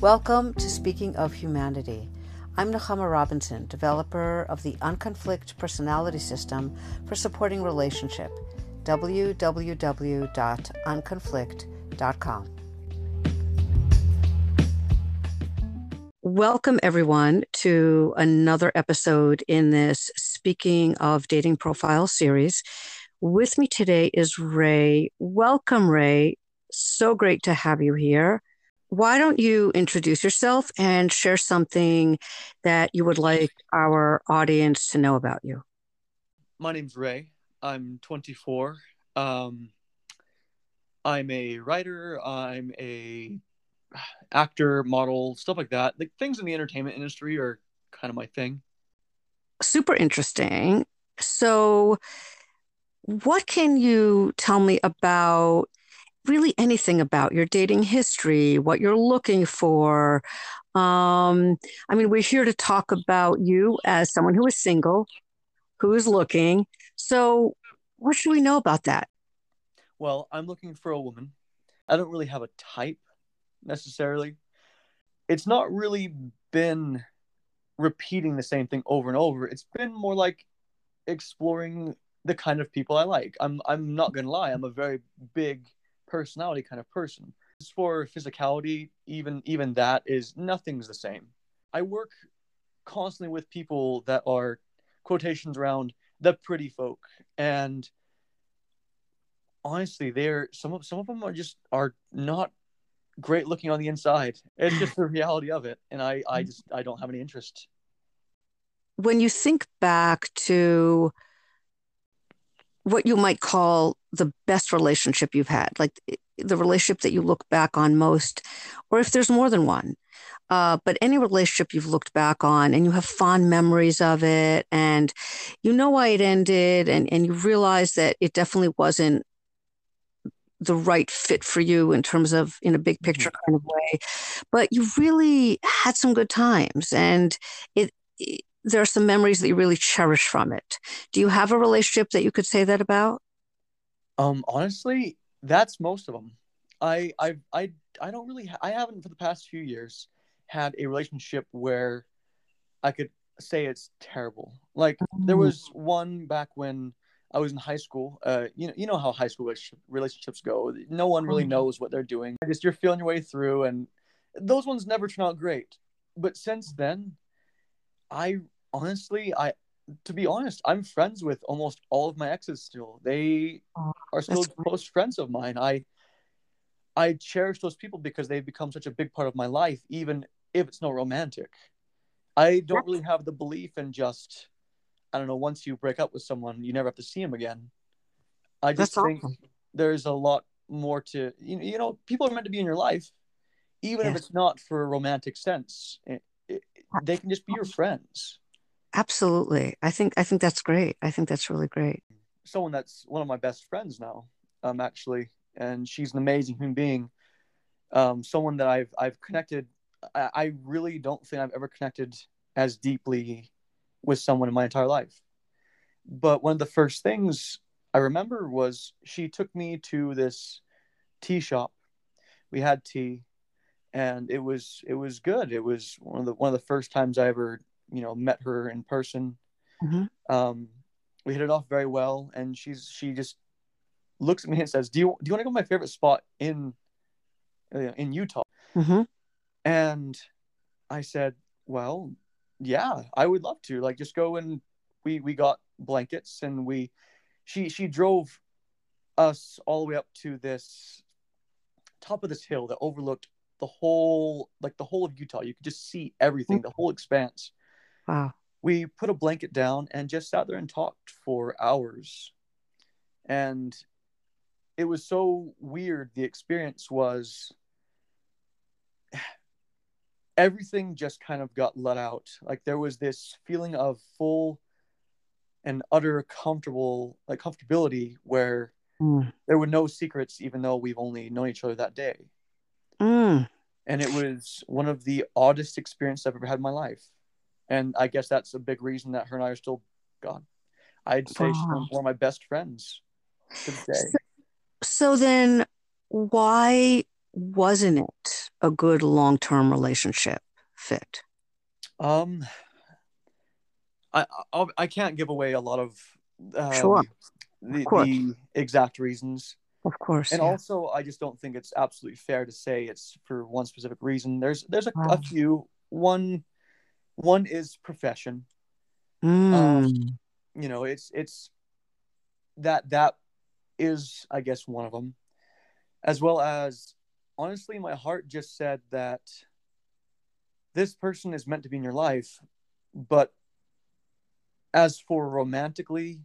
Welcome to Speaking of Humanity. I'm Nehama Robinson, developer of the Unconflict Personality System for Supporting Relationship, www.unconflict.com. Welcome, everyone, to another episode in this Speaking of Dating Profile series. With me today is Ray. Welcome, Ray. So great to have you here. Why don't you introduce yourself and share something that you would like our audience to know about you? My name's Ray. I'm 24. I'm a writer. I'm a actor, model, stuff like that. Like things in the entertainment industry are kind of my thing. Super interesting. So what can you tell me about really anything about your dating history, what you're looking for? I mean, we're here to talk about you as someone who is single, who is looking. So what should we know about that? Well, I'm looking for a woman. I don't really have a type necessarily. It's not really been repeating the same thing over and over. It's been more like exploring the kind of people I like. I'm not going to lie. I'm a very big personality kind of person. As for physicality, even that is nothing's the same. I work constantly with people that are quotations around the pretty folk, and honestly, they're some of them are not great looking on the inside. It's just the reality of it, and I don't have any interest. When you think back to what you might call the best relationship you've had, like the relationship that you look back on most, or if there's more than one, but any relationship you've looked back on and you have fond memories of it and you know why it ended, and you realize that it definitely wasn't the right fit for you in terms of in a big picture kind of way, but you really had some good times and there are some memories that you really cherish from it. Do you have a relationship that you could say that about? Honestly, that's most of them. I don't really, I haven't for the past few years had a relationship where I could say it's terrible. Like there was one back when I was in high school. You know how high school relationships go. No one really knows what they're doing. I guess you're feeling your way through, and those ones never turn out great. But since then, I'm friends with almost all of my exes still. They are still close friends of mine. I cherish those people because they've become such a big part of my life, even if it's not romantic. I don't really have the belief in just, I don't know, once you break up with someone, you never have to see them again. I just think there's a lot more to, you know, people are meant to be in your life, even if it's not for a romantic sense. They can just be your friends. Absolutely. I think that's great. I think that's really great. Someone that's one of my best friends now, actually, and she's an amazing human being. Someone that I've connected. I really don't think I've ever connected as deeply with someone in my entire life. But one of the first things I remember was she took me to this tea shop. We had tea, and it was good. It was one of the first times I ever, met her in person. Mm-hmm. We hit it off very well, and she just looks at me and says, do you want to go to my favorite spot in Utah? Mm-hmm. And I said, well, yeah, I would love to, like, just go. And we got blankets, and she drove us all the way up to this top of this hill that overlooked the whole of Utah. You could just see everything. Mm-hmm. The whole expanse. Wow. We put a blanket down and just sat there and talked for hours. And it was so weird. The experience was everything just kind of got let out. Like there was this feeling of full and utter comfortability where there were no secrets, even though we've only known each other that day. Mm. And it was one of the oddest experiences I've ever had in my life. And I guess that's a big reason that her and I are still gone. I'd say she's one of my best friends to this day. So then why wasn't it a good long-term relationship fit? I can't give away a lot of the exact reasons. Of course. And also, I just don't think it's absolutely fair to say it's for one specific reason. There's a few. One is profession. You know, it's that is, I guess, one of them, as well as, honestly, my heart just said that this person is meant to be in your life, but as for romantically,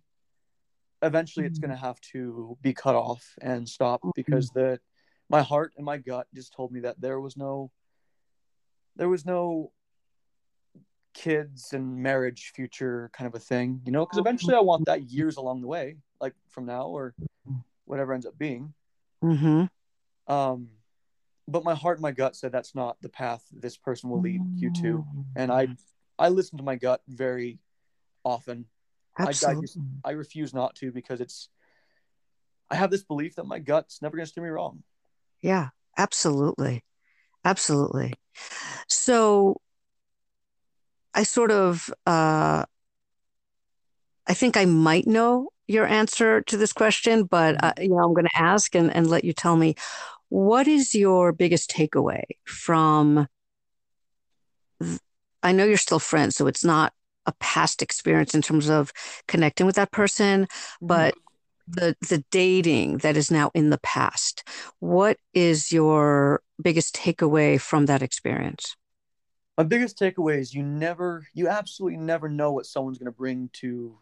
eventually it's going to have to be cut off and stop, because my heart and my gut just told me that there was no kids and marriage future kind of a thing, you know, because eventually I want that years along the way, like from now or whatever ends up being. But my heart and my gut said that's not the path this person will lead you to, and I listen to my gut very often. I refuse not to, because I have this belief that my gut's never going to steer me wrong. Yeah, absolutely. Absolutely. So I sort of, I think I might know your answer to this question, but I'm going to ask and let you tell me, what is your biggest takeaway from, I know you're still friends, so it's not a past experience in terms of connecting with that person, but the dating that is now in the past. What is your biggest takeaway from that experience? My biggest takeaway is you absolutely never know what someone's going to bring to,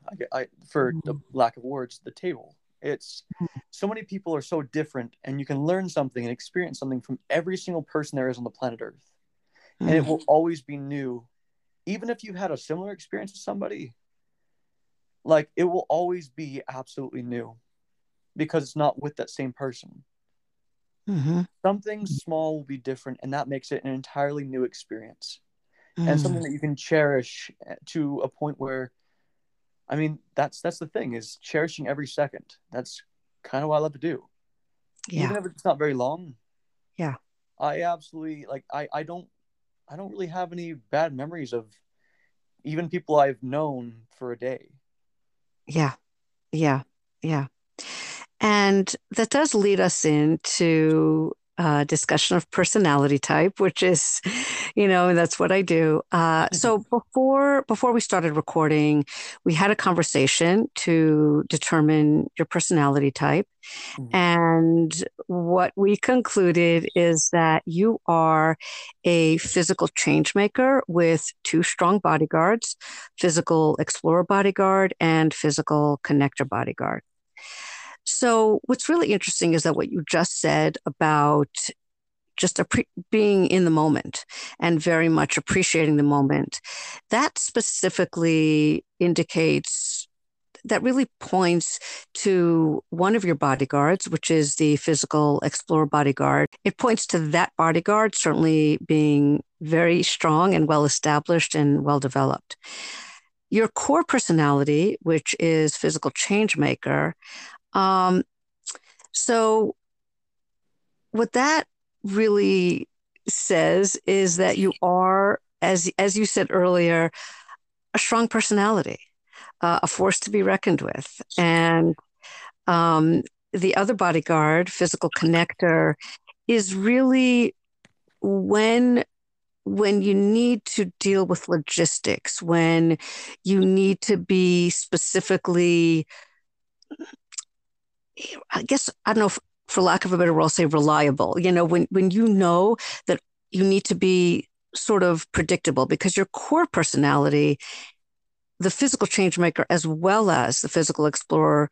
for the lack of words, the table. It's so many people are so different, and you can learn something and experience something from every single person there is on the planet Earth. And it will always be new. Even if you had a similar experience with somebody, like, it will always be absolutely new, because it's not with that same person. Something small will be different, and that makes it an entirely new experience, and something that you can cherish to a point where, I mean, that's the thing, is cherishing every second. That's kind of what I love to do. Yeah. Even if it's not very long. Yeah. I absolutely, like, I don't really have any bad memories of even people I've known for a day. Yeah. And that does lead us into a discussion of personality type, which is, you know, that's what I do. So before we started recording, we had a conversation to determine your personality type. And what we concluded is that you are a physical change maker with two strong bodyguards, physical explorer bodyguard and physical connector bodyguard. So what's really interesting is that what you just said about just being in the moment and very much appreciating the moment, that specifically indicates, that really points to one of your bodyguards, which is the physical explorer bodyguard. It points to that bodyguard certainly being very strong and well-established and well-developed. Your core personality, which is physical change maker. So what that really says is that you are, as you said earlier, a strong personality, a force to be reckoned with. And the other bodyguard, physical connector, is really when you need to deal with logistics, when you need to be specifically, I guess, I don't know, if, for lack of a better word, I'll say reliable. You know, when you know that you need to be sort of predictable, because your core personality, the physical change maker as well as the physical explorer,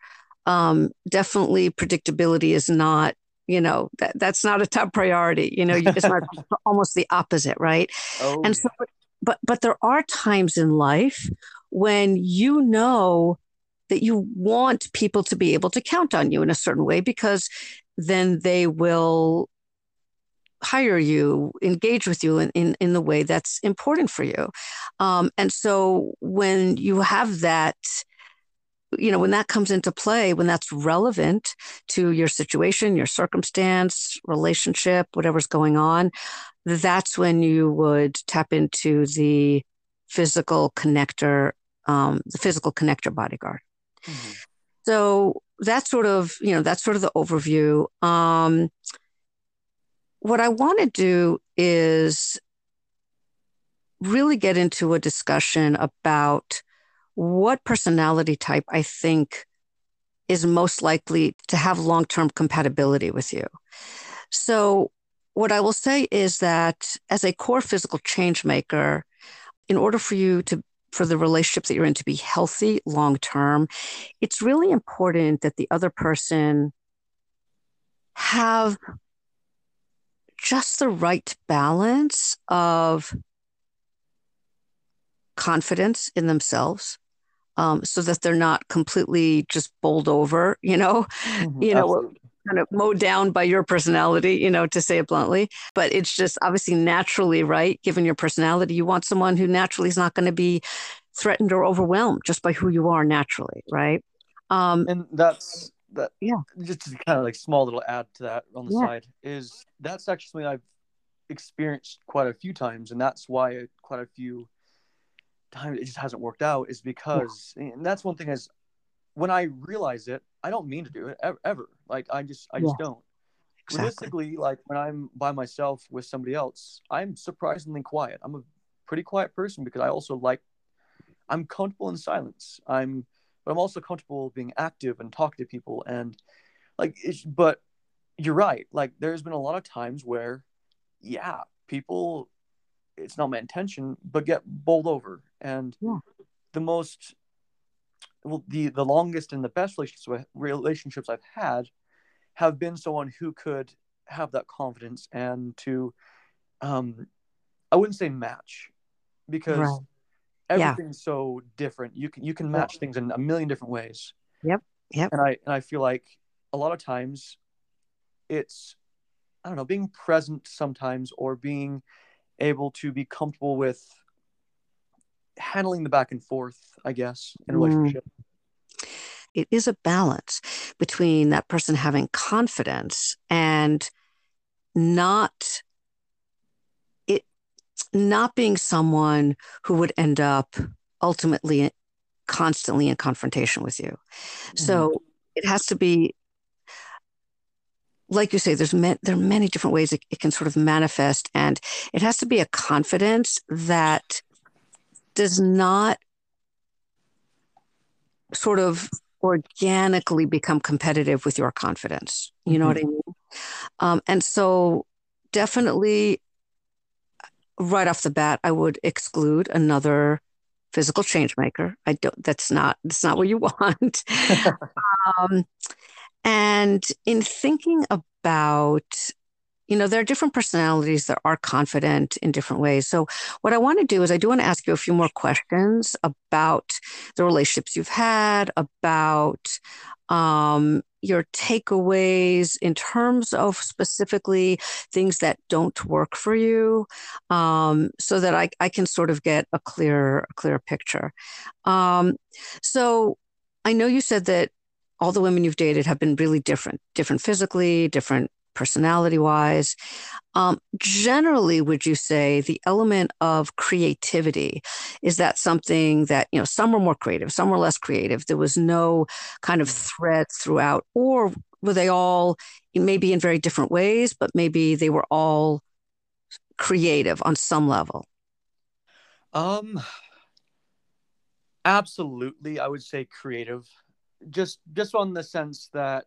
definitely predictability is not, you know, that's not a top priority. You know, it's not, almost the opposite, right? Oh, and so, but there are times in life when you know that you want people to be able to count on you in a certain way, because then they will hire you, engage with you in the way that's important for you. And so when you have that you know, when that comes into play, when that's relevant to your situation, your circumstance, relationship, whatever's going on, that's when you would tap into the physical connector bodyguard. Mm-hmm. So that's sort of the overview. What I want to do is really get into a discussion about what personality type I think is most likely to have long-term compatibility with you. So what I will say is that as a core physical change maker, in order for the relationship that you're in to be healthy long-term, it's really important that the other person have just the right balance of confidence in themselves, so that they're not completely just bowled over, mm-hmm. Kind of mowed down by your personality, to say it bluntly. But it's just obviously naturally, right? Given your personality, you want someone who naturally is not going to be threatened or overwhelmed just by who you are naturally, right? And that's that. Yeah. Just kind of like small little add to that on the side is that's actually something I've experienced quite a few times, and that's why quite a few times it just hasn't worked out is because, and that's one thing is when I realize it, I don't mean to do it ever. Like I just don't. Exactly. Realistically, like when I'm by myself with somebody else, I'm surprisingly quiet. I'm a pretty quiet person because I also I'm comfortable in silence. But I'm also comfortable being active and talking to people. And but you're right. Like there's been a lot of times where, people, it's not my intention, but get bowled over. And the longest and the best relationships I've had have been someone who could have that confidence and to, I wouldn't say match because everything's so different. You can match things in a million different ways. Yep. And I feel like a lot of times it's, I don't know, being present sometimes or being able to be comfortable with handling the back and forth, I guess, in a relationship. It is a balance between that person having confidence and not being someone who would end up ultimately constantly in confrontation with you. Mm-hmm. So it has to be, like you say, there are many different ways it can sort of manifest, and it has to be a confidence that does not sort of organically become competitive with your confidence. You know mm-hmm. what I mean? And so definitely right off the bat, I would exclude another physical change maker. That's not what you want. And in thinking about, there are different personalities that are confident in different ways. So what I want to do is I do want to ask you a few more questions about the relationships you've had, about your takeaways in terms of specifically things that don't work for you, so that I can sort of get a clearer picture. So I know you said that all the women you've dated have been really different physically, different personality-wise. Generally, would you say the element of creativity, is that something that, some were more creative, some were less creative? There was no kind of thread throughout, or were they all maybe in very different ways, but maybe they were all creative on some level? Absolutely, I would say creative. Just on the sense that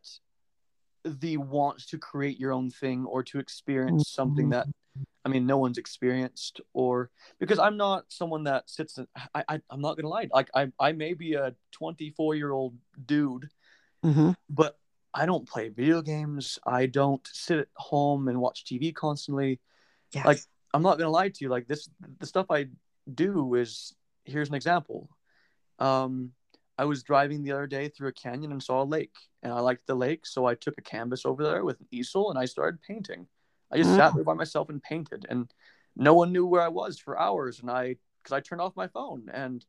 the want to create your own thing or to experience something that, no one's experienced, or because I'm not someone that sits in, I'm not going to lie. Like I may be a 24-year-old dude, mm-hmm. but I don't play video games. I don't sit at home and watch TV constantly. Yes. Like, I'm not going to lie to you. Like the stuff I do is, here's an example. I was driving the other day through a canyon and saw a lake, and I liked the lake. So I took a canvas over there with an easel and I started painting. I just sat there by myself and painted, and no one knew where I was for hours. And I turned off my phone and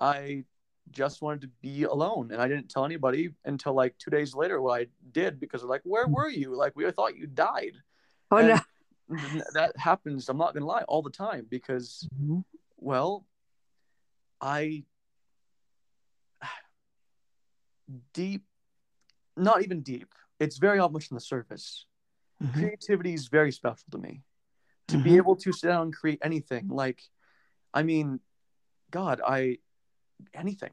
I just wanted to be alone. And I didn't tell anybody until like 2 days later what I did, because they're like, where were you? Like, we thought you died. Oh, and no. That happens, I'm not going to lie, all the time, because, well, I not even deep. It's very much on the surface. Creativity is very special to me. To be able to sit down and create anything, like, I mean, God, anything.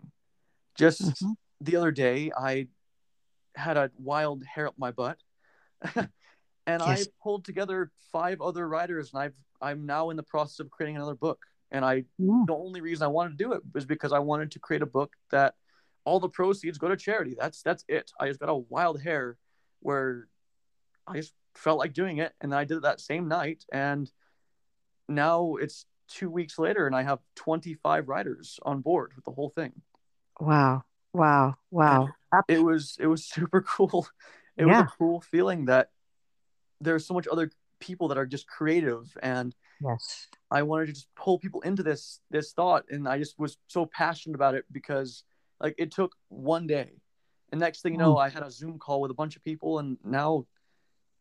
Just the other day, I had a wild hair up my butt, and I pulled together 5 other writers, and I'm now in the process of creating another book. And the only reason I wanted to do it was because I wanted to create a book that all the proceeds go to charity. That's it. I just got a wild hair where I just felt like doing it, and I did it that same night. And now it's 2 weeks later, and I have 25 writers on board with the whole thing. Wow! And it was super cool. It was a cool feeling that there's so much other people that are just creative, and I wanted to just pull people into this thought, and I just was so passionate about it because, like, it took one day, and next thing you know, I had a Zoom call with a bunch of people, and now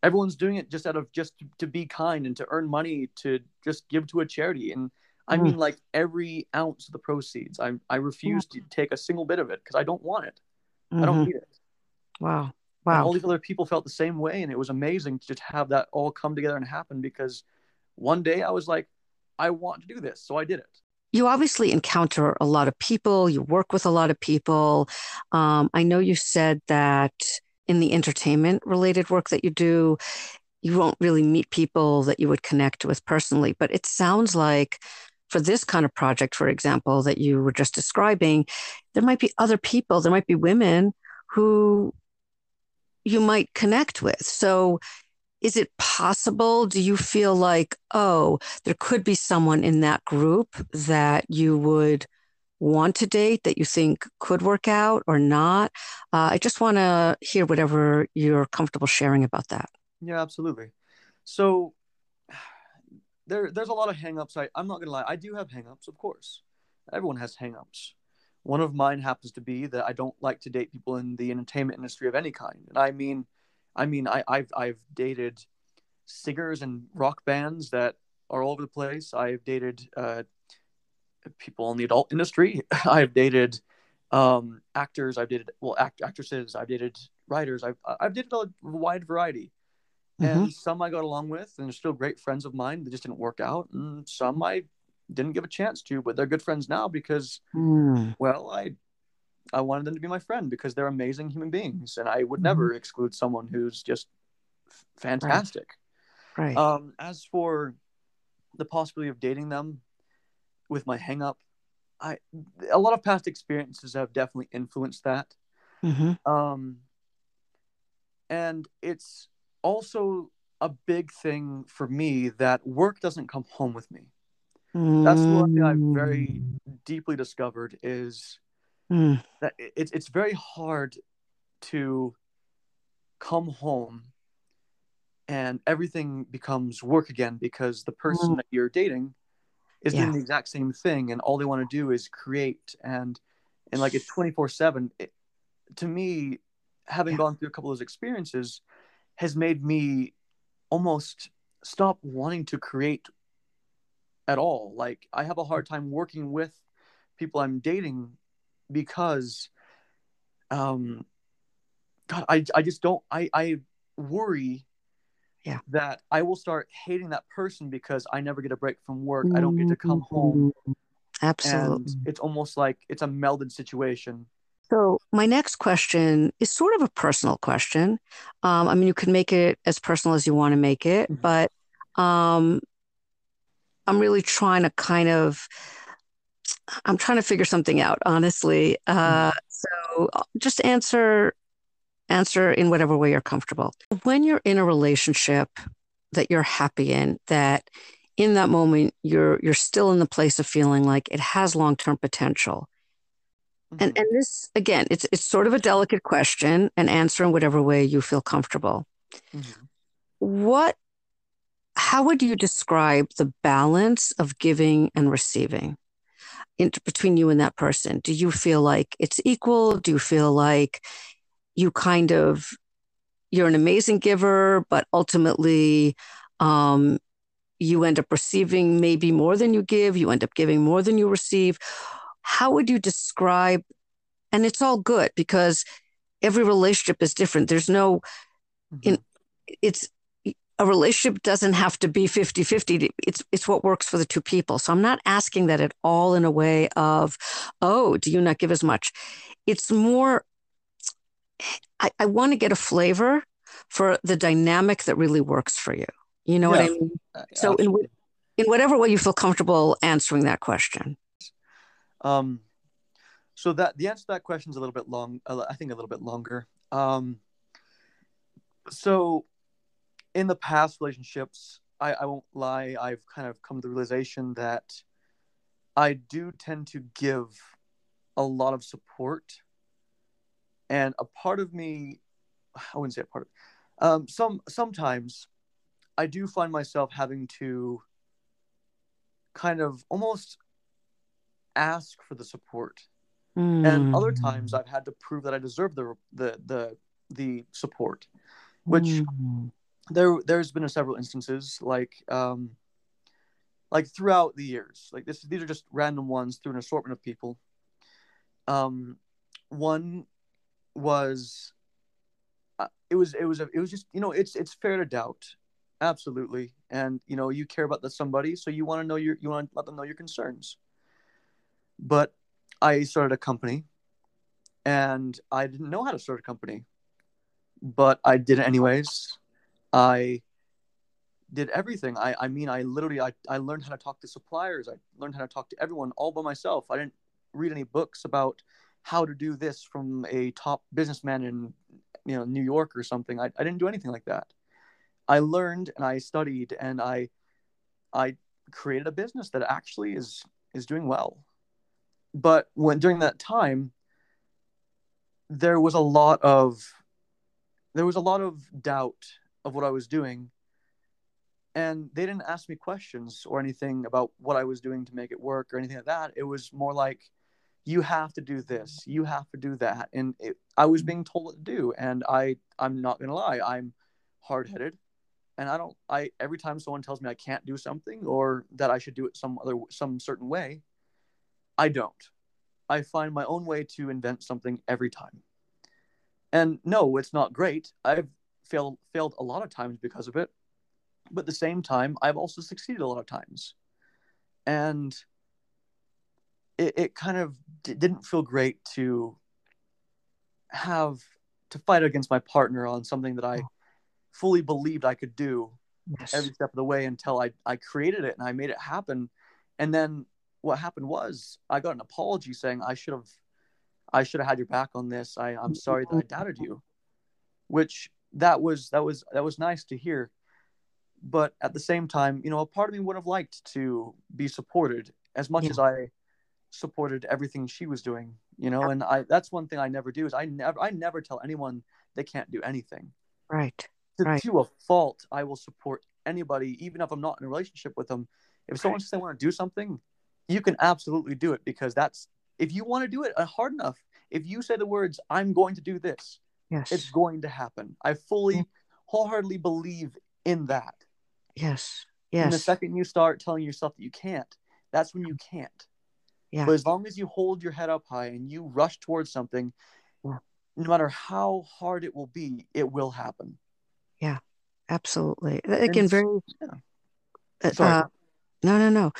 everyone's doing it just out of just to be kind and to earn money to just give to a charity. And I mean, like, every ounce of the proceeds, I refuse to take a single bit of it because I don't want it. I don't need it. Wow! And all these other people felt the same way, and it was amazing to just have that all come together and happen, because one day I was like, I want to do this, so I did it. You obviously encounter a lot of people. You work with a lot of people. I know you said that in the entertainment related work that you do, you won't really meet people that you would connect with personally. But it sounds like for this kind of project, for example, that you were just describing, there might be other people, there might be women who you might connect with. So is it possible? Do you feel like, oh, there could be someone in that group that you would want to date that you think could work out or not? I just want to hear whatever you're comfortable sharing about that. Yeah, absolutely. So there's a lot of hangups. I'm not going to lie. I do have hangups, of course. Everyone has hangups. One of mine happens to be that I don't like to date people in the entertainment industry of any kind. And I've dated singers and rock bands that are all over the place. I've dated people in the adult industry. I've dated actors. I've dated actresses. I've dated writers. I've dated a wide variety, and some I got along with, and they're still great friends of mine. They just didn't work out, and some I didn't give a chance to, but they're good friends now because, well, I wanted them to be my friend because they're amazing human beings, and I would never exclude someone who's just fantastic. Right. As for the possibility of dating them, with my hang up, a lot of past experiences have definitely influenced that. And it's also a big thing for me that work doesn't come home with me. That's one thing I've very deeply discovered is that it's very hard to come home and everything becomes work again, because the person that you're dating is doing the exact same thing, and all they want to do is create, and like it's 24/7. To me, having gone through a couple of those experiences has made me almost stop wanting to create at all. Like, I have a hard time working with people I'm dating because, God, I just don't, I worry that I will start hating that person because I never get a break from work. I don't get to come home. Absolutely. And it's almost like it's a melded situation. So my next question is sort of a personal question. I mean, you can make it as personal as you want to make it, but I'm really trying to figure something out, honestly. So just answer in whatever way you're comfortable. When you're in a relationship that you're happy in, that in that moment, you're still in the place of feeling like it has long-term potential. And this, again, it's sort of a delicate question, and answer in whatever way you feel comfortable. How would you describe the balance of giving and receiving? between you and that person? Do you feel like it's equal? Do you feel like you kind of, you're an amazing giver, but ultimately you end up receiving maybe more than you give, you end up giving more than you receive? How would you describe, and it's all good because every relationship is different. There's no, a relationship doesn't have to be 50-50. It's what works for the two people. So I'm not asking that at all in a way of, oh, do you not give as much? It's more, I want to get a flavor for the dynamic that really works for you. You know what I mean? So in whatever way you feel comfortable answering that question. So that the answer to that question is a little bit long, I think a little bit longer. So in the past relationships, I won't lie, I've kind of come to the realization that I do tend to give a lot of support. And a part of me, I wouldn't say a part of, sometimes I do find myself having to kind of almost ask for the support. And other times I've had to prove that I deserve the support, which there's been several instances like throughout the years, like these are just random ones through an assortment of people. One was, it was just, it's fair to doubt. Absolutely. And, you care about somebody, so you want to know you want to let them know your concerns. But I started a company, and I didn't know how to start a company, but I did it anyways. I did everything. I learned how to talk to suppliers. I learned how to talk to everyone all by myself. I didn't read any books about how to do this from a top businessman in, New York or something. I didn't do anything like that. I learned and I studied, and I created a business that actually is doing well. But during that time, there was a lot of doubt of what I was doing, and they didn't ask me questions or anything about what I was doing to make it work or anything like that. It was more like, you have to do this, you have to do that, and I was being told what to do. And I'm not gonna lie, I'm hard-headed, and every time someone tells me I can't do something or that I should do it some certain way, I don't. I find my own way to invent something every time. And no, it's not great. I've failed a lot of times because of it. But at the same time, I've also succeeded a lot of times. And it kind of didn't feel great to have to fight against my partner on something that I fully believed I could do every step of the way until I created it and I made it happen. And then what happened was I got an apology saying I should have had your back on this. I'm sorry that I doubted you, which that was nice to hear. But at the same time, a part of me would have liked to be supported as much as I supported everything she was doing, and that's one thing I never do is I never tell anyone they can't do anything. Right. To a fault, I will support anybody, even if I'm not in a relationship with them. If someone says they want to do something, you can absolutely do it, because if you want to do it hard enough, if you say the words, I'm going to do this, it's going to happen. I fully, wholeheartedly believe in that. Yes. And the second you start telling yourself that you can't, that's when you can't. Yeah. But as long as you hold your head up high and you rush towards something, no matter how hard it will be, it will happen. Yeah, absolutely. Again, very... Yeah. Sorry. No.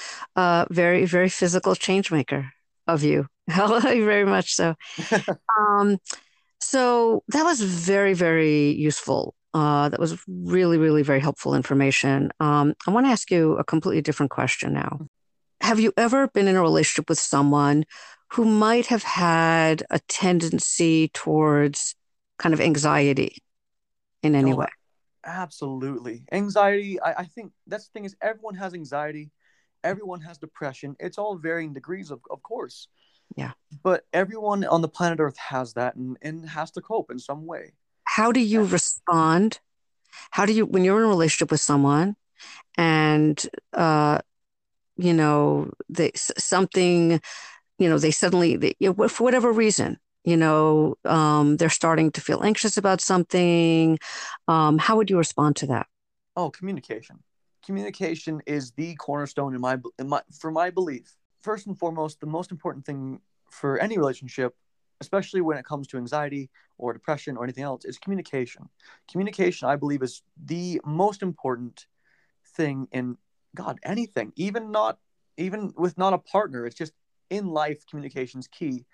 Very, very physical change maker of you. Very much so. So that was very, very useful. That was really, really very helpful information. I want to ask you a completely different question now. Have you ever been in a relationship with someone who might have had a tendency towards kind of anxiety in any way? Absolutely. Anxiety, I think that's the thing, is everyone has anxiety. Everyone has depression. It's all varying degrees, of course. Yeah. But everyone on the planet Earth has that and has to cope in some way. How do you respond? How do you, when you're in a relationship with someone and you know, something, you know, they suddenly, for whatever reason, you know, they're starting to feel anxious about something. How would you respond to that? Oh, communication. Communication is the cornerstone for my belief. First and foremost, the most important thing for any relationship, especially when it comes to anxiety or depression or anything else, is communication. Communication, I believe, is the most important thing in anything, even with not a partner. It's just in life, communication's key.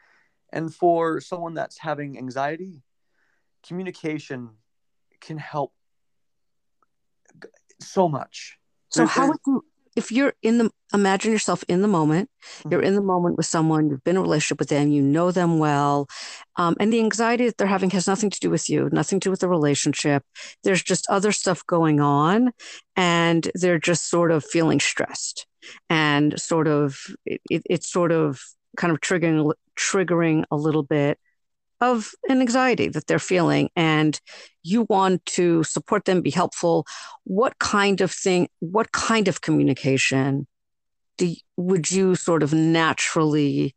And for someone that's having anxiety, communication can help so much. So how would you, if you're imagine yourself in the moment, mm-hmm. you're in the moment with someone, you've been in a relationship with them, you know them well, and the anxiety that they're having has nothing to do with you, nothing to do with the relationship. There's just other stuff going on, and they're just sort of feeling stressed, and sort of, it's sort of kind of triggering a little bit of an anxiety that they're feeling, and you want to support them, be helpful. What kind of communication would you sort of naturally,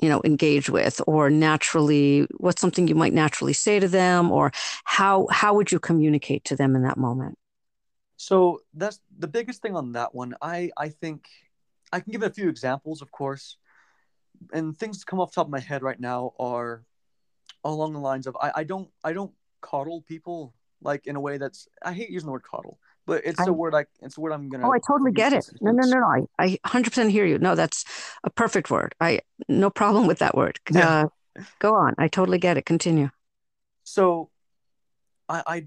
you know, engage with, or naturally, what's something you might naturally say to them, or how would you communicate to them in that moment? So that's the biggest thing on that one. I think I can give a few examples, of course. And things that come off the top of my head right now are along the lines of I don't coddle people, like, in a way that's, I hate using the word coddle, but it's a word I'm gonna. Oh, I totally get it. No. I 100% hear you. No, that's a perfect word. No problem with that word. Yeah. Go on. I totally get it. Continue. So, my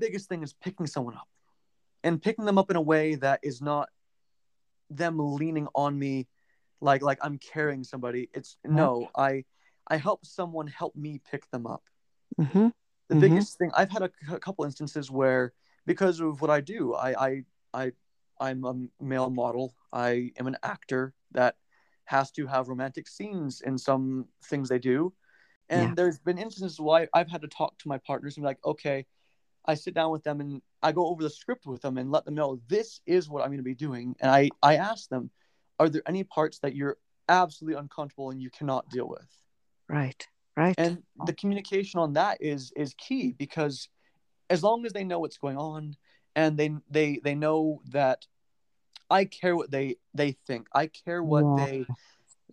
biggest thing is picking someone up, and picking them up in a way that is not them leaning on me. Like I'm carrying somebody. I help someone help me pick them up. Mm-hmm. The mm-hmm. biggest thing, I've had a couple instances where, because of what I do, I'm a male model. I am an actor that has to have romantic scenes in some things they do. And there's been instances where I've had to talk to my partners and be like, okay, I sit down with them and I go over the script with them and let them know, this is what I'm going to be doing. And I ask them, are there any parts that you're absolutely uncomfortable and you cannot deal with? Right. And the communication on that is key, because as long as they know what's going on, and they know that I care what they think. I care what they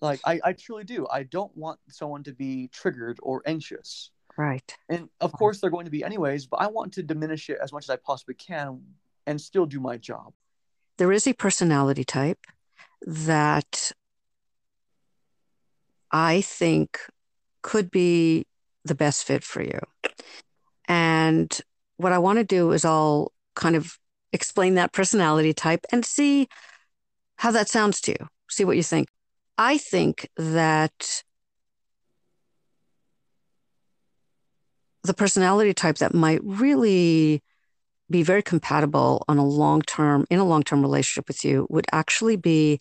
like. I truly do. I don't want someone to be triggered or anxious. Right. And of course they're going to be anyways, but I want to diminish it as much as I possibly can and still do my job. There is a personality type that I think could be the best fit for you. And what I want to do is I'll kind of explain that personality type and see how that sounds to you. See what you think. I think that the personality type that might really be very compatible in a long-term relationship with you would actually be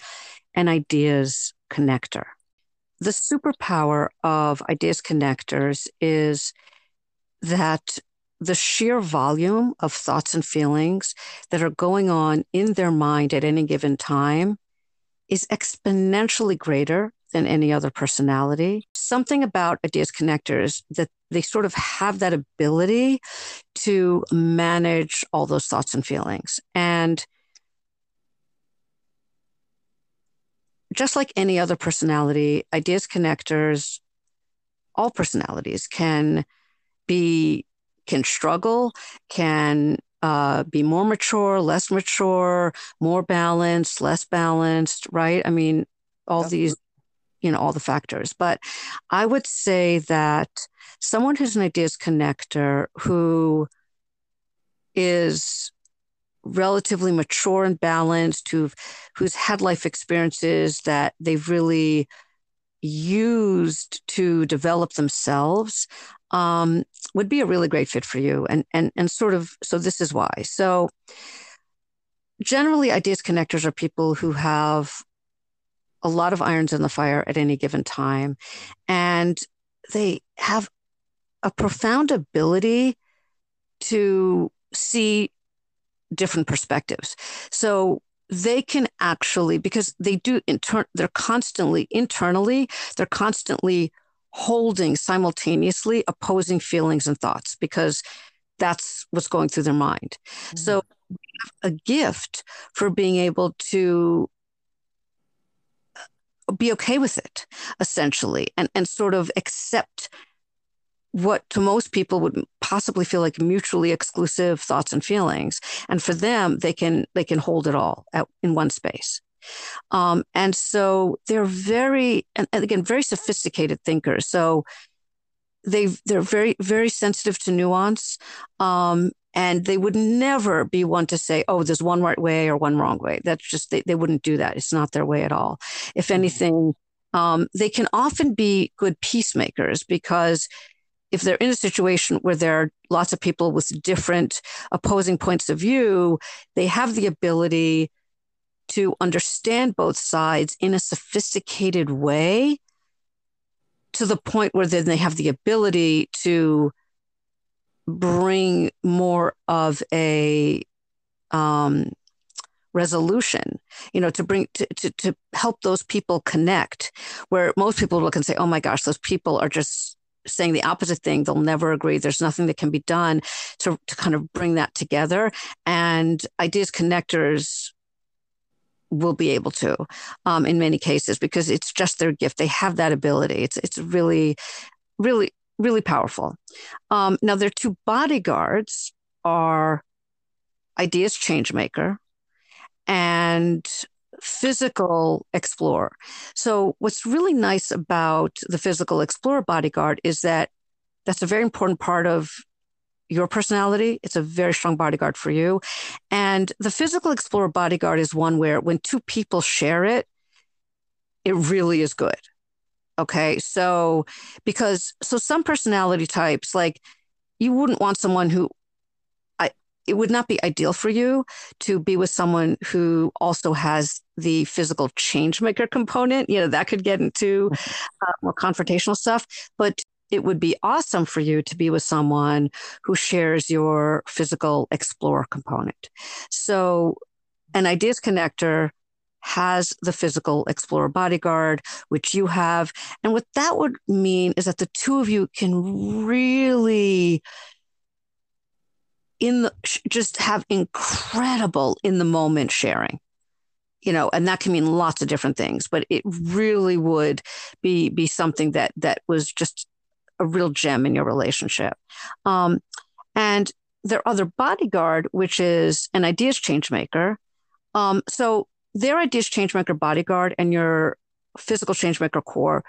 an ideas connector. The superpower of ideas connectors is that the sheer volume of thoughts and feelings that are going on in their mind at any given time is exponentially greater than any other personality. Something about ideas connectors that they sort of have that ability to manage all those thoughts and feelings. And just like any other personality, ideas connectors, all personalities can struggle, can be more mature, less mature, more balanced, less balanced, right? I mean, these, you know, all the factors. But I would say that someone who's an ideas connector, who is relatively mature and balanced, who's had life experiences that they've really used to develop themselves, would be a really great fit for you. And sort of, so this is why. So generally, ideas connectors are people who have a lot of irons in the fire at any given time. And they have a profound ability to see different perspectives. So they can actually, because they do, they're constantly internally, they're constantly holding simultaneously opposing feelings and thoughts, because that's what's going through their mind. Mm-hmm. So we have a gift for being able to be okay with it, essentially, and sort of accept what to most people would possibly feel like mutually exclusive thoughts and feelings. And for them, they can hold it all out in one space. And so they're very sophisticated thinkers. So they're very, very sensitive to nuance. And they would never be one to say, oh, there's one right way or one wrong way. That's just, they wouldn't do that. It's not their way at all. If anything, they can often be good peacemakers, because if they're in a situation where there are lots of people with different opposing points of view, they have the ability to understand both sides in a sophisticated way, to the point where then they have the ability to bring more of a resolution, to help those people connect, where most people look and say, oh my gosh, those people are just saying the opposite thing. They'll never agree. There's nothing that can be done to kind of bring that together. And ideas connectors will be able to, in many cases, because it's just their gift. They have that ability. It's really, really, really powerful. Now, their two bodyguards are ideas change maker and physical explorer. So what's really nice about the physical explorer bodyguard is that that's a very important part of your personality. It's a very strong bodyguard for you. And the physical explorer bodyguard is one where when two people share it, it really is good. Okay. So, because some personality types, like you wouldn't want someone who, it would not be ideal for you to be with someone who also has the physical change maker component. That could get into more confrontational stuff, but it would be awesome for you to be with someone who shares your physical explorer component. So an ideas connector has the physical explorer bodyguard, which you have. And what that would mean is that the two of you can really just have incredible in the moment sharing, and that can mean lots of different things, but it really would be something that was just a real gem in your relationship. And their other bodyguard, which is an ideas change maker. So their ideas change maker bodyguard and your physical change maker core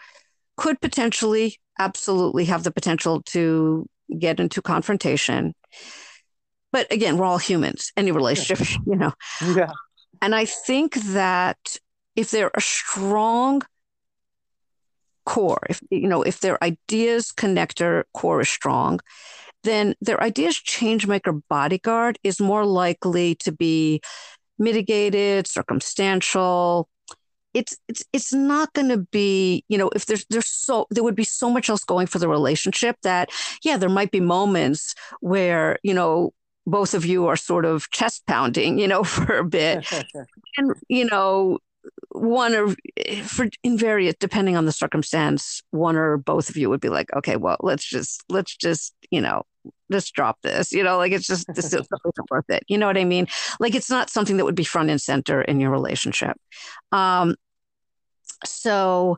could potentially absolutely have the potential to get into confrontation. But again, we're all humans, any relationship, yeah. Yeah. And I think that if they're a strong core, if their ideas connector core is strong, then their ideas change maker bodyguard is more likely to be mitigated, circumstantial. It's not going to be, if there would be so much else going for the relationship that, yeah, there might be moments where, both of you are sort of chest pounding, for a bit, and, depending on the circumstance, one or both of you would be like, okay, well, let's just, just drop this, it's just, this isn't worth it. You know what I mean? Like, it's not something that would be front and center in your relationship. So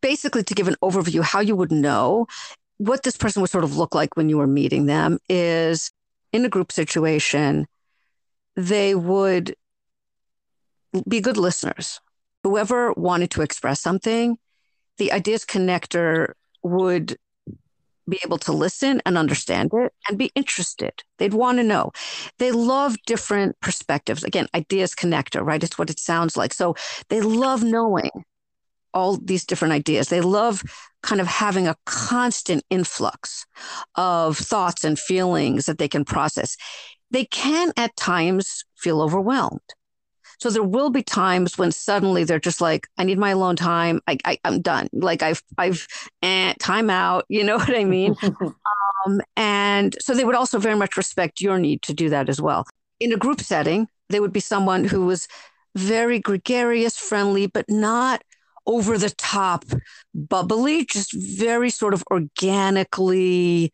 basically, to give an overview, how you would know what this person would sort of look like when you were meeting them is, in a group situation, they would be good listeners. Whoever wanted to express something, the ideas connector would be able to listen and understand it and be interested. They'd want to know. They love different perspectives. Again, ideas connector, right? It's what it sounds like. So they love knowing all these different ideas. They love kind of having a constant influx of thoughts and feelings that they can process. They can at times feel overwhelmed. So there will be times when suddenly they're just like, I need my alone time. I'm done. Like I've time out. You know what I mean? And so they would also very much respect your need to do that as well. In a group setting, there would be someone who was very gregarious, friendly, but not over the top bubbly, just very sort of organically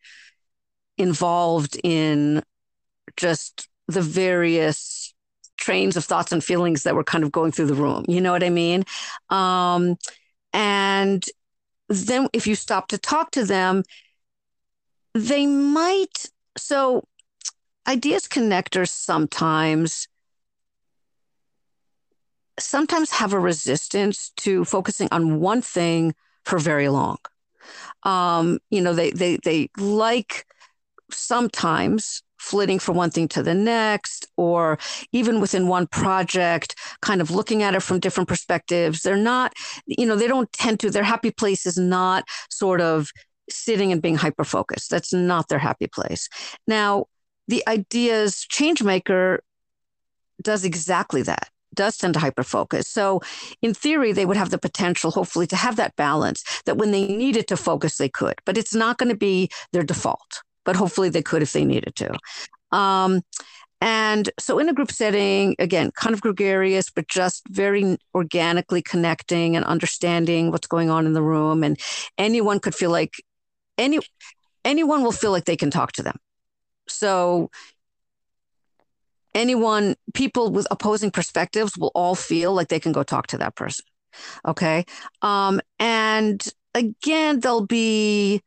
involved in just the various trains of thoughts and feelings that were kind of going through the room. You know what I mean? And then if you stop to talk to them, they might. So ideas connectors sometimes have a resistance to focusing on one thing for very long. They like sometimes flitting from one thing to the next, or even within one project, kind of looking at it from different perspectives. They're not, they don't tend to, their happy place is not sort of sitting and being hyper-focused. That's not their happy place. Now, the ideas change maker does exactly that, does tend to hyper-focus. So in theory, they would have the potential, hopefully, to have that balance that when they needed to focus, they could, but it's not going to be their default. But hopefully they could if they needed to. And so in a group setting, again, kind of gregarious, but just very organically connecting and understanding what's going on in the room. And anyone could feel like, anyone will feel like they can talk to them. So people with opposing perspectives will all feel like they can go talk to that person. Okay. And again, there'll be...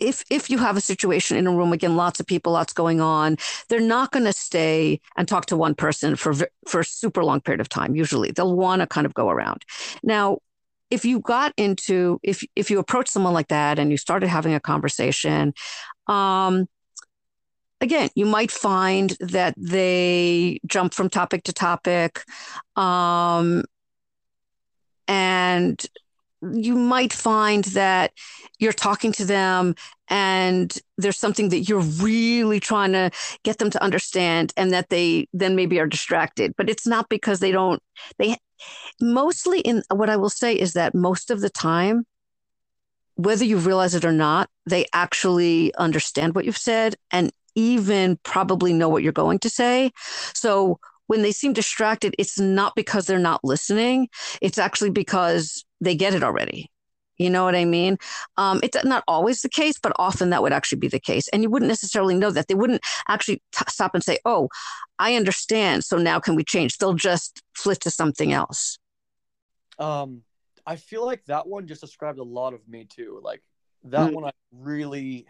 If you have a situation in a room, again, lots of people, lots going on, they're not going to stay and talk to one person for a super long period of time. Usually they'll want to kind of go around. Now, if you approach someone like that and you started having a conversation, again, you might find that they jump from topic to topic, and you might find that you're talking to them and there's something that you're really trying to get them to understand, and that they then maybe are distracted, but it's not because mostly in what I will say is that most of the time, whether you realize it or not, they actually understand what you've said and even probably know what you're going to say. So when they seem distracted, it's not because they're not listening. It's actually because they get it already. You know what I mean? It's not always the case, but often that would actually be the case. And you wouldn't necessarily know that. They wouldn't actually stop and say, oh, I understand, so now can we change? They'll just flip to something else. I feel like that one just described a lot of me too. Like that one I really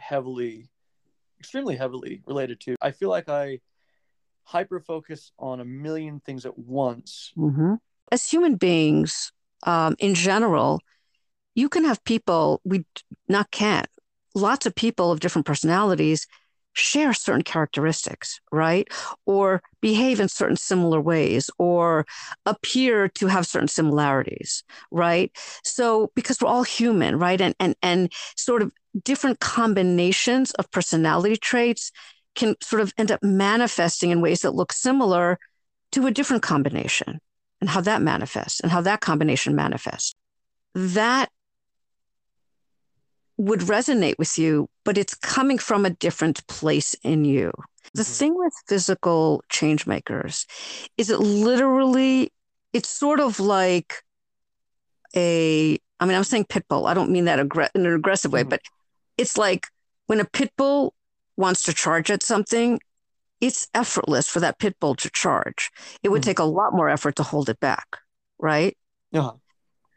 extremely heavily related to. I feel like I hyper-focus on a million things at once. Mm-hmm. As human beings, in general, you can have people, lots of people of different personalities share certain characteristics, right? Or behave in certain similar ways, or appear to have certain similarities, right? So, because we're all human, right? And sort of different combinations of personality traits can sort of end up manifesting in ways that look similar to a different combination, and how that manifests and how that combination manifests. That would resonate with you, but it's coming from a different place in you. The thing with physical change makers is it's sort of like I'm saying pit bull. I don't mean that in an aggressive way, but it's like when a pit bull wants to charge at something, it's effortless for that pit bull to charge. It would take a lot more effort to hold it back, right? Uh-huh.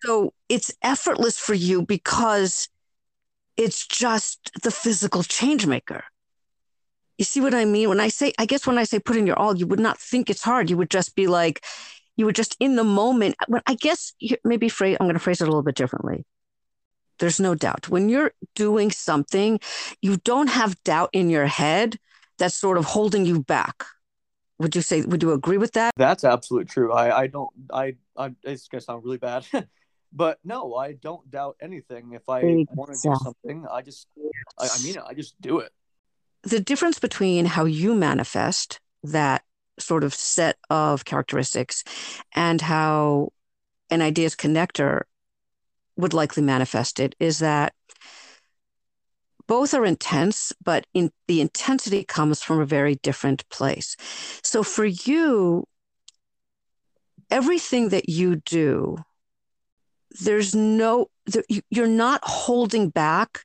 So it's effortless for you because it's just the physical change maker. You see what I mean? When I say put in your all, you would not think it's hard. You would just be like, you were just in the moment. I'm going to phrase it a little bit differently. There's no doubt. When you're doing something, you don't have doubt in your head that's sort of holding you back. Would you agree with that? That's absolutely true. It's going to sound really bad, but no, I don't doubt anything. If I want to do something, I just do it. The difference between how you manifest that sort of set of characteristics and how an ideas connector would likely manifest it is that Both are intense, but the intensity comes from a very different place. So for you, everything that you do, you're not holding back,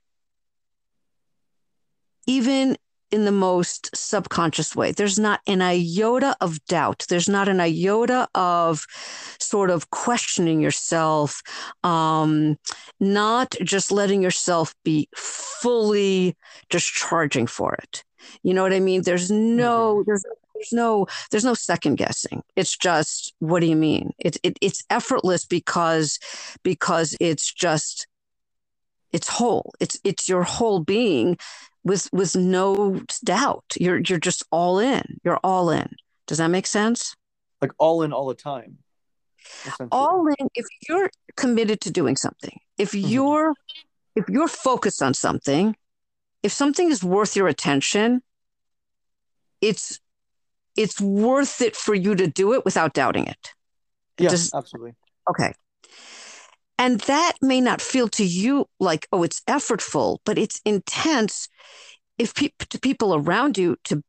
even in the most subconscious way. There's not an iota of doubt. There's not an iota of sort of questioning yourself, not just letting yourself be fully just charging for it. You know what I mean? There's no second guessing. It's just, what do you mean? It's effortless because it's just, it's whole. It's your whole being with no doubt. You're just all in. You're all in. Does that make sense? Like all in all the time. All in. If you're committed to doing something, if you're focused on something, if something is worth your attention, it's worth it for you to do it without doubting it. Yes, absolutely. Okay. And that may not feel to you like, oh, it's effortful, but it's intense to people around you to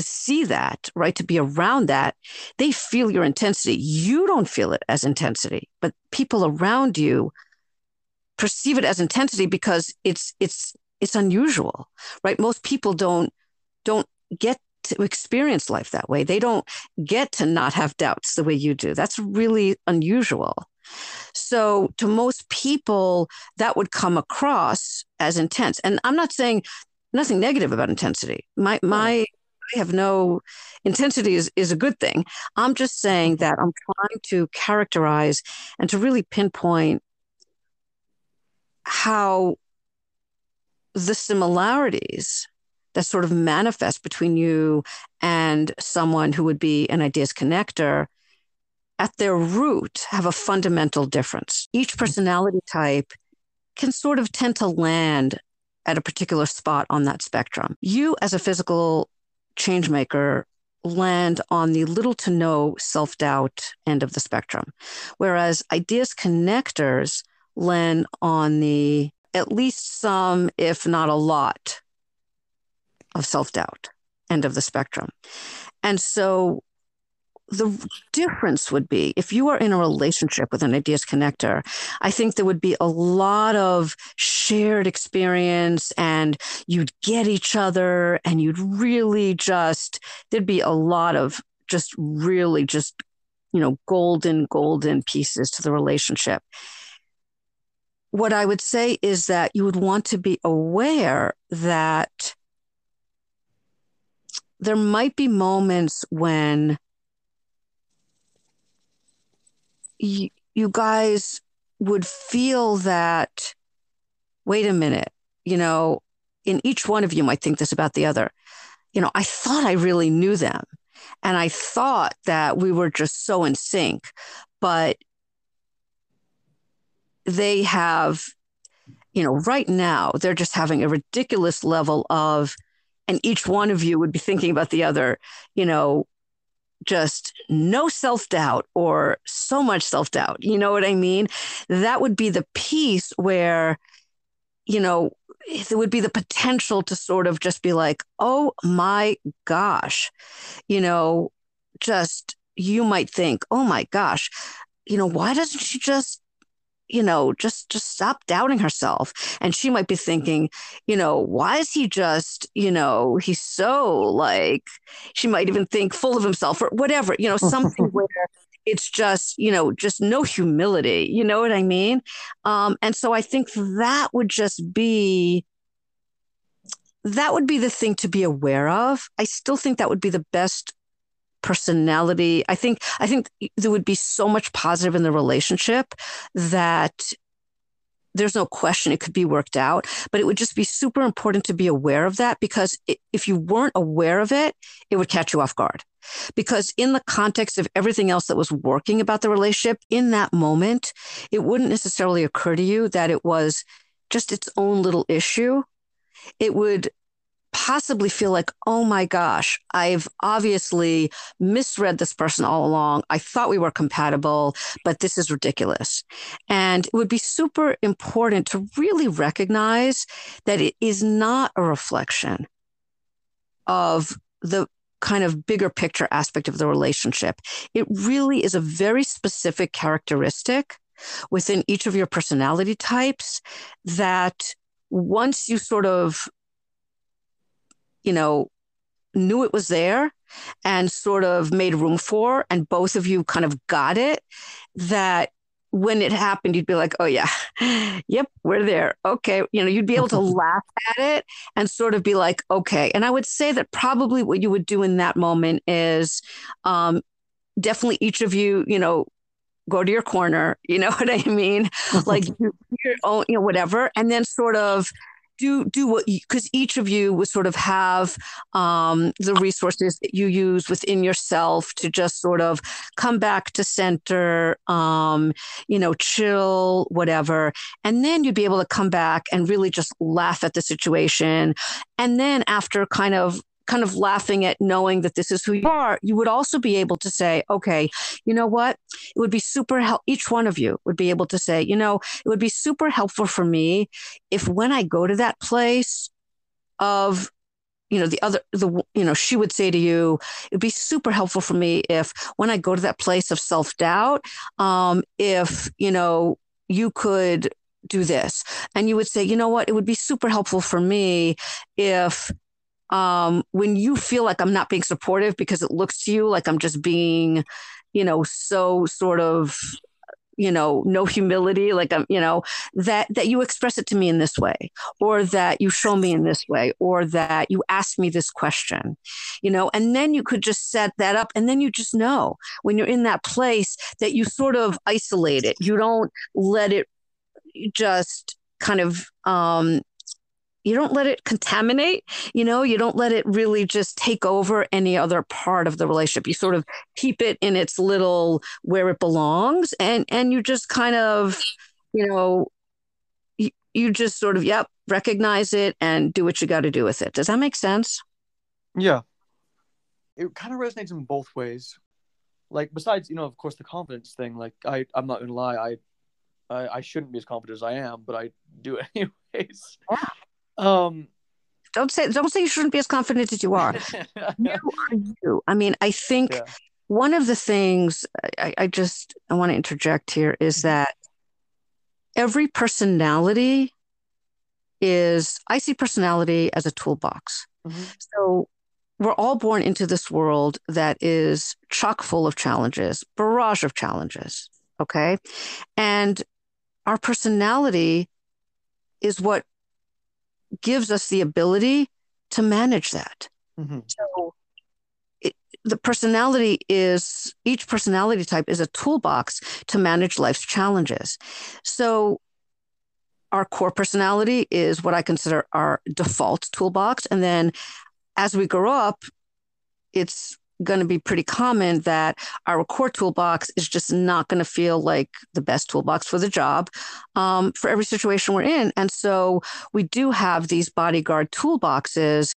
see that, right? To be around that, they feel your intensity. You don't feel it as intensity, but people around you perceive it as intensity because it's unusual, right? Most people don't get to experience life that way. They don't get to not have doubts the way you do. That's really unusual. So to most people, that would come across as intense. And I'm not saying nothing negative about intensity. I have no, intensity is a good thing. I'm just saying that I'm trying to characterize and to really pinpoint how the similarities that sort of manifest between you and someone who would be an ideas connector at their root have a fundamental difference. Each personality type can sort of tend to land at a particular spot on that spectrum. You, as a physical change maker, land on the little to no self-doubt end of the spectrum, whereas ideas connectors land on the at least some, if not a lot, of self-doubt end of the spectrum. And so the difference would be, if you are in a relationship with an ideas connector, I think there would be a lot of shared experience, and you'd get each other, and you'd really just, there'd be a lot of just really just, you know, golden pieces to the relationship. What I would say is that you would want to be aware that there might be moments when you guys would feel that, wait a minute, you know, in each one of you might think this about the other. You know, I thought I really knew them, and I thought that we were just so in sync, but they have, you know, right now they're just having a ridiculous level of, and each one of you would be thinking about the other, you know, just no self-doubt or so much self-doubt. You know what I mean? That would be the piece where, you know, there would be the potential to sort of just be like, oh my gosh, you know, just, you might think, oh my gosh, you know, why doesn't she just, you know, just stop doubting herself? And she might be thinking, you know, why is he just, you know, he's so like, she might even think full of himself or whatever, you know, something where it's just, you know, just no humility, you know what I mean? And so I think that would be the thing to be aware of. I still think that would be the best personality. I think there would be so much positive in the relationship that there's no question it could be worked out, but it would just be super important to be aware of that, because if you weren't aware of it, it would catch you off guard. Because in the context of everything else that was working about the relationship, in that moment, it wouldn't necessarily occur to you that it was just its own little issue. It would possibly feel like, oh my gosh, I've obviously misread this person all along. I thought we were compatible, but this is ridiculous. And it would be super important to really recognize that it is not a reflection of the kind of bigger picture aspect of the relationship. It really is a very specific characteristic within each of your personality types that once you sort of, you know, knew it was there and sort of made room for, and both of you kind of got it, that when it happened, you'd be like, oh yeah, yep, we're there. Okay. You know, you'd be able to laugh at it and sort of be like, okay. And I would say that probably what you would do in that moment is definitely each of you, you know, go to your corner, you know what I mean? Like your own, you know, whatever. And then sort of do what you, because each of you would sort of have the resources that you use within yourself to just sort of come back to center, you know, chill, whatever. And then you'd be able to come back and really just laugh at the situation. And then after kind of laughing at knowing that this is who you are, you would also be able to say, okay, you know what? It would be super helpful. Each one of you would be able to say, you know, it would be super helpful for me if when I go to that place of, you know, she would say to you, it'd be super helpful for me if when I go to that place of self-doubt, if, you know, you could do this. And you would say, you know what? It would be super helpful for me if, when you feel like I'm not being supportive because it looks to you like I'm just being, you know, so sort of, you know, no humility, like I'm, you know, that you express it to me in this way, or that you show me in this way, or that you ask me this question, you know, and then you could just set that up. And then you just know when you're in that place that you sort of isolate it. You don't let it just kind of, you don't let it contaminate, you know, you don't let it really just take over any other part of the relationship. You sort of keep it in its little where it belongs. And you just kind of, you know, you just sort of, yep, recognize it and do what you got to do with it. Does that make sense? Yeah. It kind of resonates in both ways. Like besides, you know, of course, the confidence thing, like I'm not going to lie. I shouldn't be as confident as I am, but I do it anyways. Yeah. Don't say you shouldn't be as confident as you are. You are you. I mean, I think one of the things I want to interject here is that every personality I see personality as a toolbox. Mm-hmm. So we're all born into this world that is chock full of challenges, barrage of challenges. Okay. And our personality is what gives us the ability to manage that. Mm-hmm. So each personality type is a toolbox to manage life's challenges. So our core personality is what I consider our default toolbox. And then as we grow up, it's going to be pretty common that our core toolbox is just not going to feel like the best toolbox for the job, for every situation we're in. And so we do have these bodyguard toolboxes.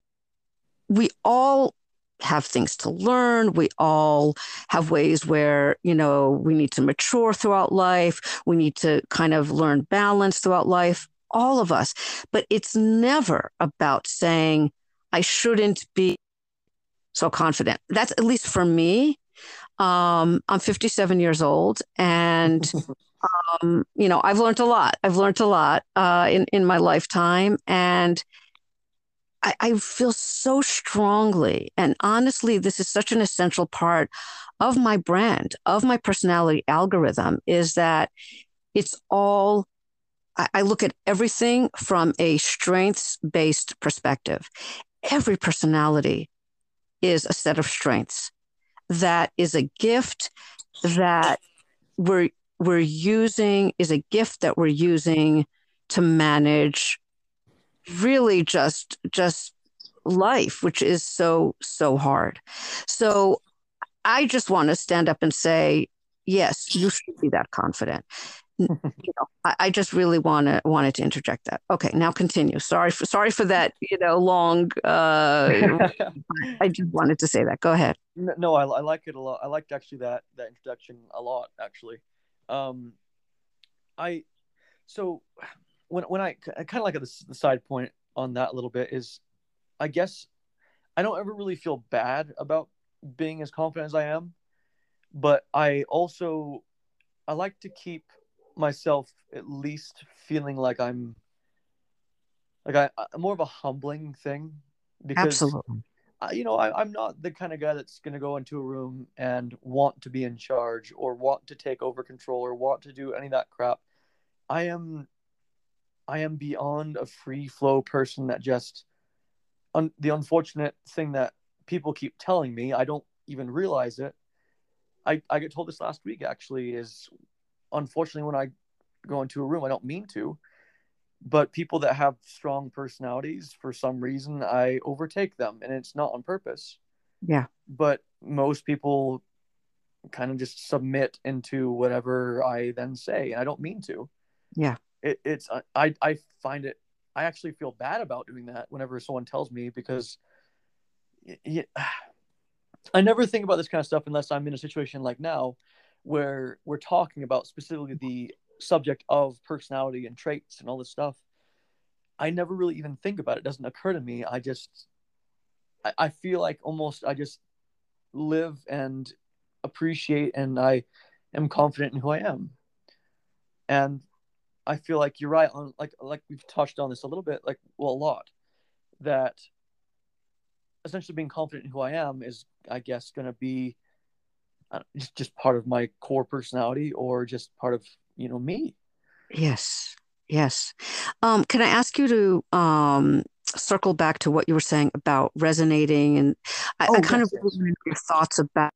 We all have things to learn. We all have ways where, you know, we need to mature throughout life. We need to kind of learn balance throughout life, all of us. But it's never about saying, I shouldn't be so confident. That's at least for me. I'm 57 years old, and you know, I've learned a lot in my lifetime, and I feel so strongly and honestly. This is such an essential part of my brand, of my personality algorithm, is that it's all. I look at everything from a strengths-based perspective. Every personality is a set of strengths that is a gift that we're using to manage really just life, which is so hard. So I just want to stand up and say, yes, you should be that confident. I just really wanted to interject that. Okay, now continue. Sorry for that, long. I just wanted to say that. Go ahead. No, I like it a lot. I liked actually that introduction a lot, actually. So when I kind of like the side point on that a little bit is, I guess I don't ever really feel bad about being as confident as I am, but I like to keep myself at least feeling like I'm more of a humbling thing, because absolutely, I'm not the kind of guy that's going to go into a room and want to be in charge or want to take over control or want to do any of that crap. I am beyond a free flow person that just the unfortunate thing that people keep telling me, I don't even realize it. I got told this last week actually, is unfortunately when I go into a room, I don't mean to, but people that have strong personalities, for some reason I overtake them, and it's not on purpose. Yeah. But most people kind of just submit into whatever I then say, and I don't mean to. Yeah. I actually feel bad about doing that whenever someone tells me, because I never think about this kind of stuff unless I'm in a situation like now where we're talking about specifically the subject of personality and traits and all this stuff. I never really even think about it. It doesn't occur to me. I feel like almost I just live and appreciate, and I am confident in who I am. And I feel like you're right on, like we've touched on this a little bit, a lot, that essentially being confident in who I am is, I guess, going to be just part of my core personality, or just part of, me. Yes. Can I ask you to circle back to what you were saying about resonating? And I really want to know your thoughts about,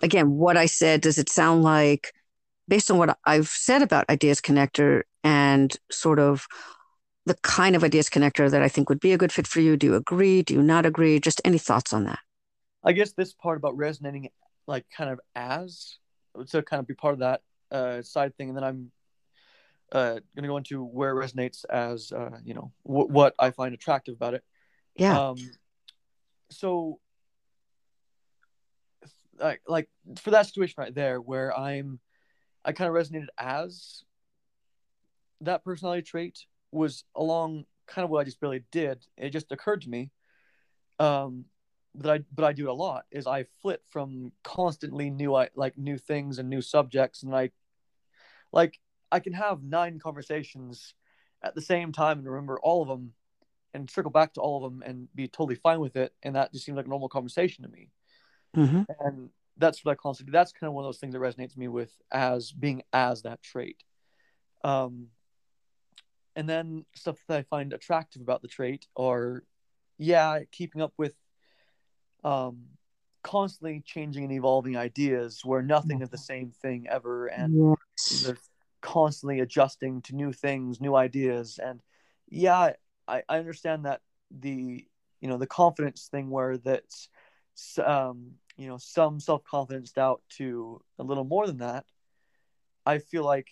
again, what I said. Does it sound like, based on what I've said about Ideas Connector and sort of the kind of Ideas Connector that I think would be a good fit for you? Do you agree? Do you not agree? Just any thoughts on that? I guess this part about resonating, to kind of be part of that side thing. And then I'm going to go into where it resonates as, what I find attractive about it. Yeah. So for that situation right there, where I kind of resonated as that personality trait was along kind of what I just barely did. It just occurred to me, but I do it a lot, is I flip from constantly new things and new subjects. And I can have 9 conversations at the same time and remember all of them and circle back to all of them and be totally fine with it. And that just seemed like a normal conversation to me. Mm-hmm. And that's what I constantly do. That's kind of one of those things that resonates me with as being as that trait. And then stuff that I find attractive about the trait are, keeping up with constantly changing and evolving ideas, where nothing is the same thing ever, and they're constantly adjusting to new things, new ideas. And I understand that the confidence thing, where that's some self-confidence doubt to a little more than that. I feel like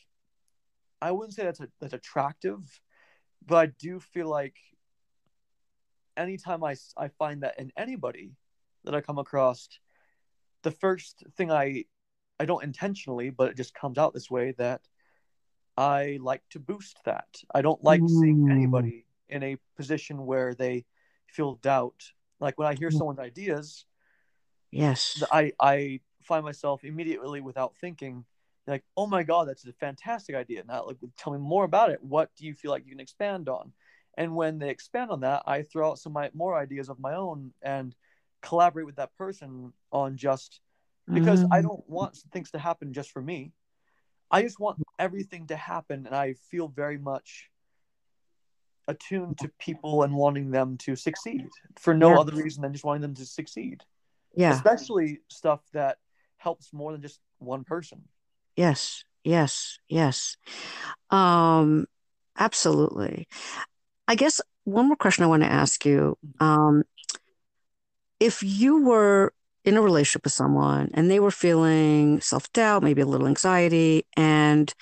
I wouldn't say that's attractive, but I do feel like anytime I find that in anybody that I come across, the first thing I don't intentionally, but it just comes out this way, that I like to boost that. I don't like seeing anybody in a position where they feel doubt. Like when I hear someone's ideas, yes, I find myself immediately, without thinking, like, oh my God, that's a fantastic idea. Now, tell me more about it. What do you feel like you can expand on? And when they expand on that, I throw out some more ideas of my own and collaborate with that person on just because I don't want things to happen just for me. I just want everything to happen. And I feel very much attuned to people and wanting them to succeed for no other reason than just wanting them to succeed. Yeah. Especially stuff that helps more than just one person. Yes. Absolutely. I guess one more question I want to ask you. If you were in a relationship with someone and they were feeling self-doubt, maybe a little anxiety, and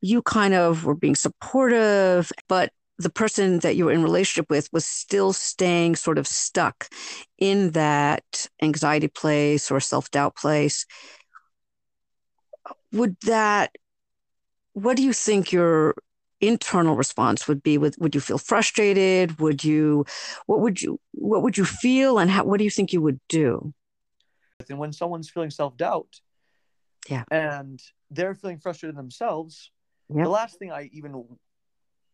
you kind of were being supportive, but the person that you were in relationship with was still staying sort of stuck in that anxiety place or self-doubt place. What do you think your internal response would be? Would you feel frustrated? What would you feel, and what do you think you would do? And when someone's feeling self-doubt, yeah, and they're feeling frustrated themselves, yep, the last thing I even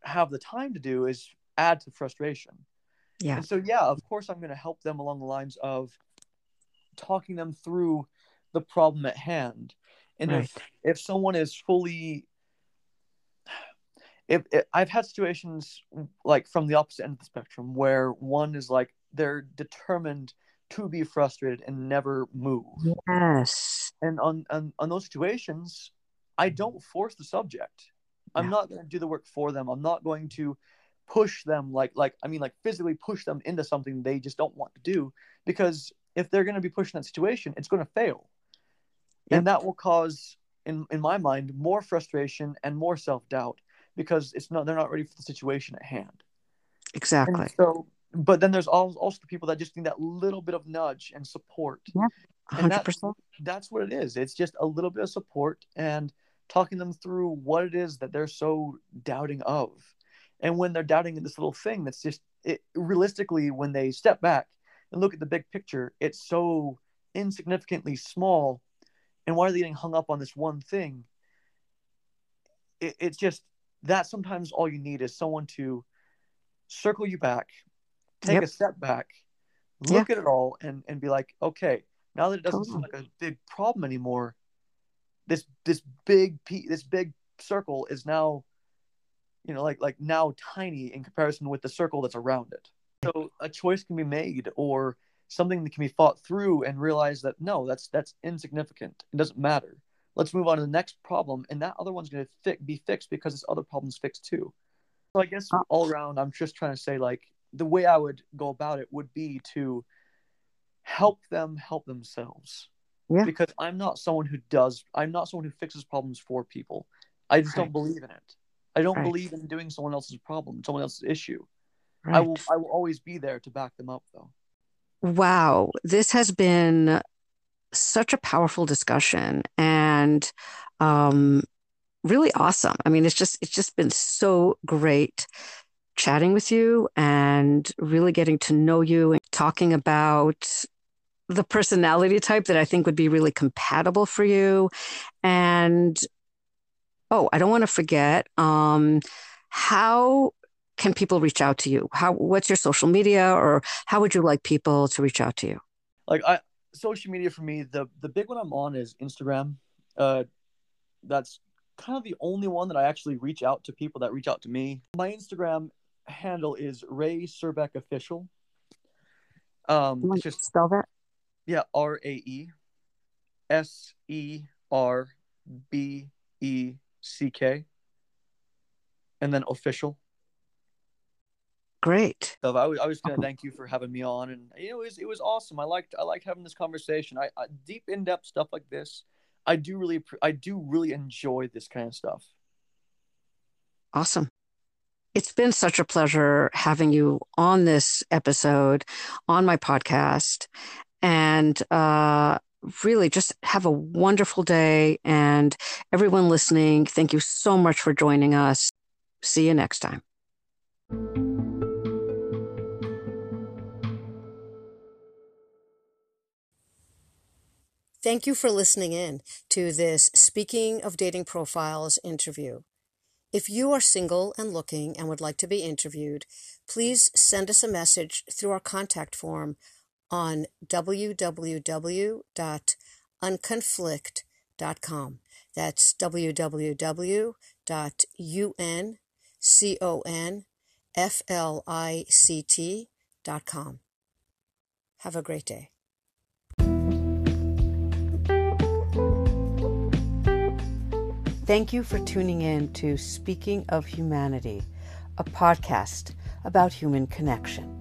have the time to do is add to frustration. Yeah. And so, yeah, of course, I'm going to help them along the lines of talking them through the problem at hand. And right, if someone is fully, if I've had situations like from the opposite end of the spectrum where one is like, they're determined to be frustrated and never move. Yes. And on those situations, I don't force the subject. I'm not going to do the work for them. I'm not going to push them like physically push them into something they just don't want to do, because if they're going to be pushing that situation, it's going to fail. Yep. And that will cause, in my mind, more frustration and more self-doubt, because they're not ready for the situation at hand. Exactly. And so, but then there's also the people that just need that little bit of nudge and support. Yeah, 100%. And that's what it is. It's just a little bit of support and talking them through what it is that they're so doubting of. And when they're doubting this little thing, that's just realistically, when they step back and look at the big picture, it's so insignificantly small. And why are they getting hung up on this one thing? It's just that sometimes all you need is someone to circle you back, take a step back, look at it all and be like, okay, now that it doesn't seem like a big problem anymore, this big circle is now, like now tiny in comparison with the circle that's around it. So a choice can be made, or something that can be thought through, and realize that no, that's insignificant. It doesn't matter. Let's move on to the next problem, and that other one's going to be fixed because this other problem's fixed too. So I guess all around, I'm just trying to say, like, the way I would go about it would be to help them help themselves. Yeah. Because I'm not someone who fixes problems for people. I just don't believe in it. I don't believe in doing someone else's problem, someone else's issue. Right. I will always be there to back them up, though. Wow. This has been such a powerful discussion, and really awesome. I mean, it's just been so great chatting with you and really getting to know you and talking about the personality type that I think would be really compatible for you. And, I don't want to forget, how can people reach out to you? What's your social media, or how would you like people to reach out to you? Social media for me, the big one I'm on is Instagram. That's kind of the only one that I actually reach out to people that reach out to me. My Instagram handle is Ray Serbeck Official. Just spell that. Yeah, Raeserbeck, and then official. Great. So I was going to thank you for having me on, and it was awesome. I liked having this conversation. I deep in depth stuff like this, I do really enjoy this kind of stuff. Awesome. It's been such a pleasure having you on this episode, on my podcast, and really just have a wonderful day. And everyone listening, thank you so much for joining us. See you next time. Thank you for listening in to this Speaking of Dating Profiles interview. If you are single and looking and would like to be interviewed, please send us a message through our contact form on www.unconflict.com. That's www.unconflict.com. Have a great day. Thank you for tuning in to Speaking of Humanity, a podcast about human connection.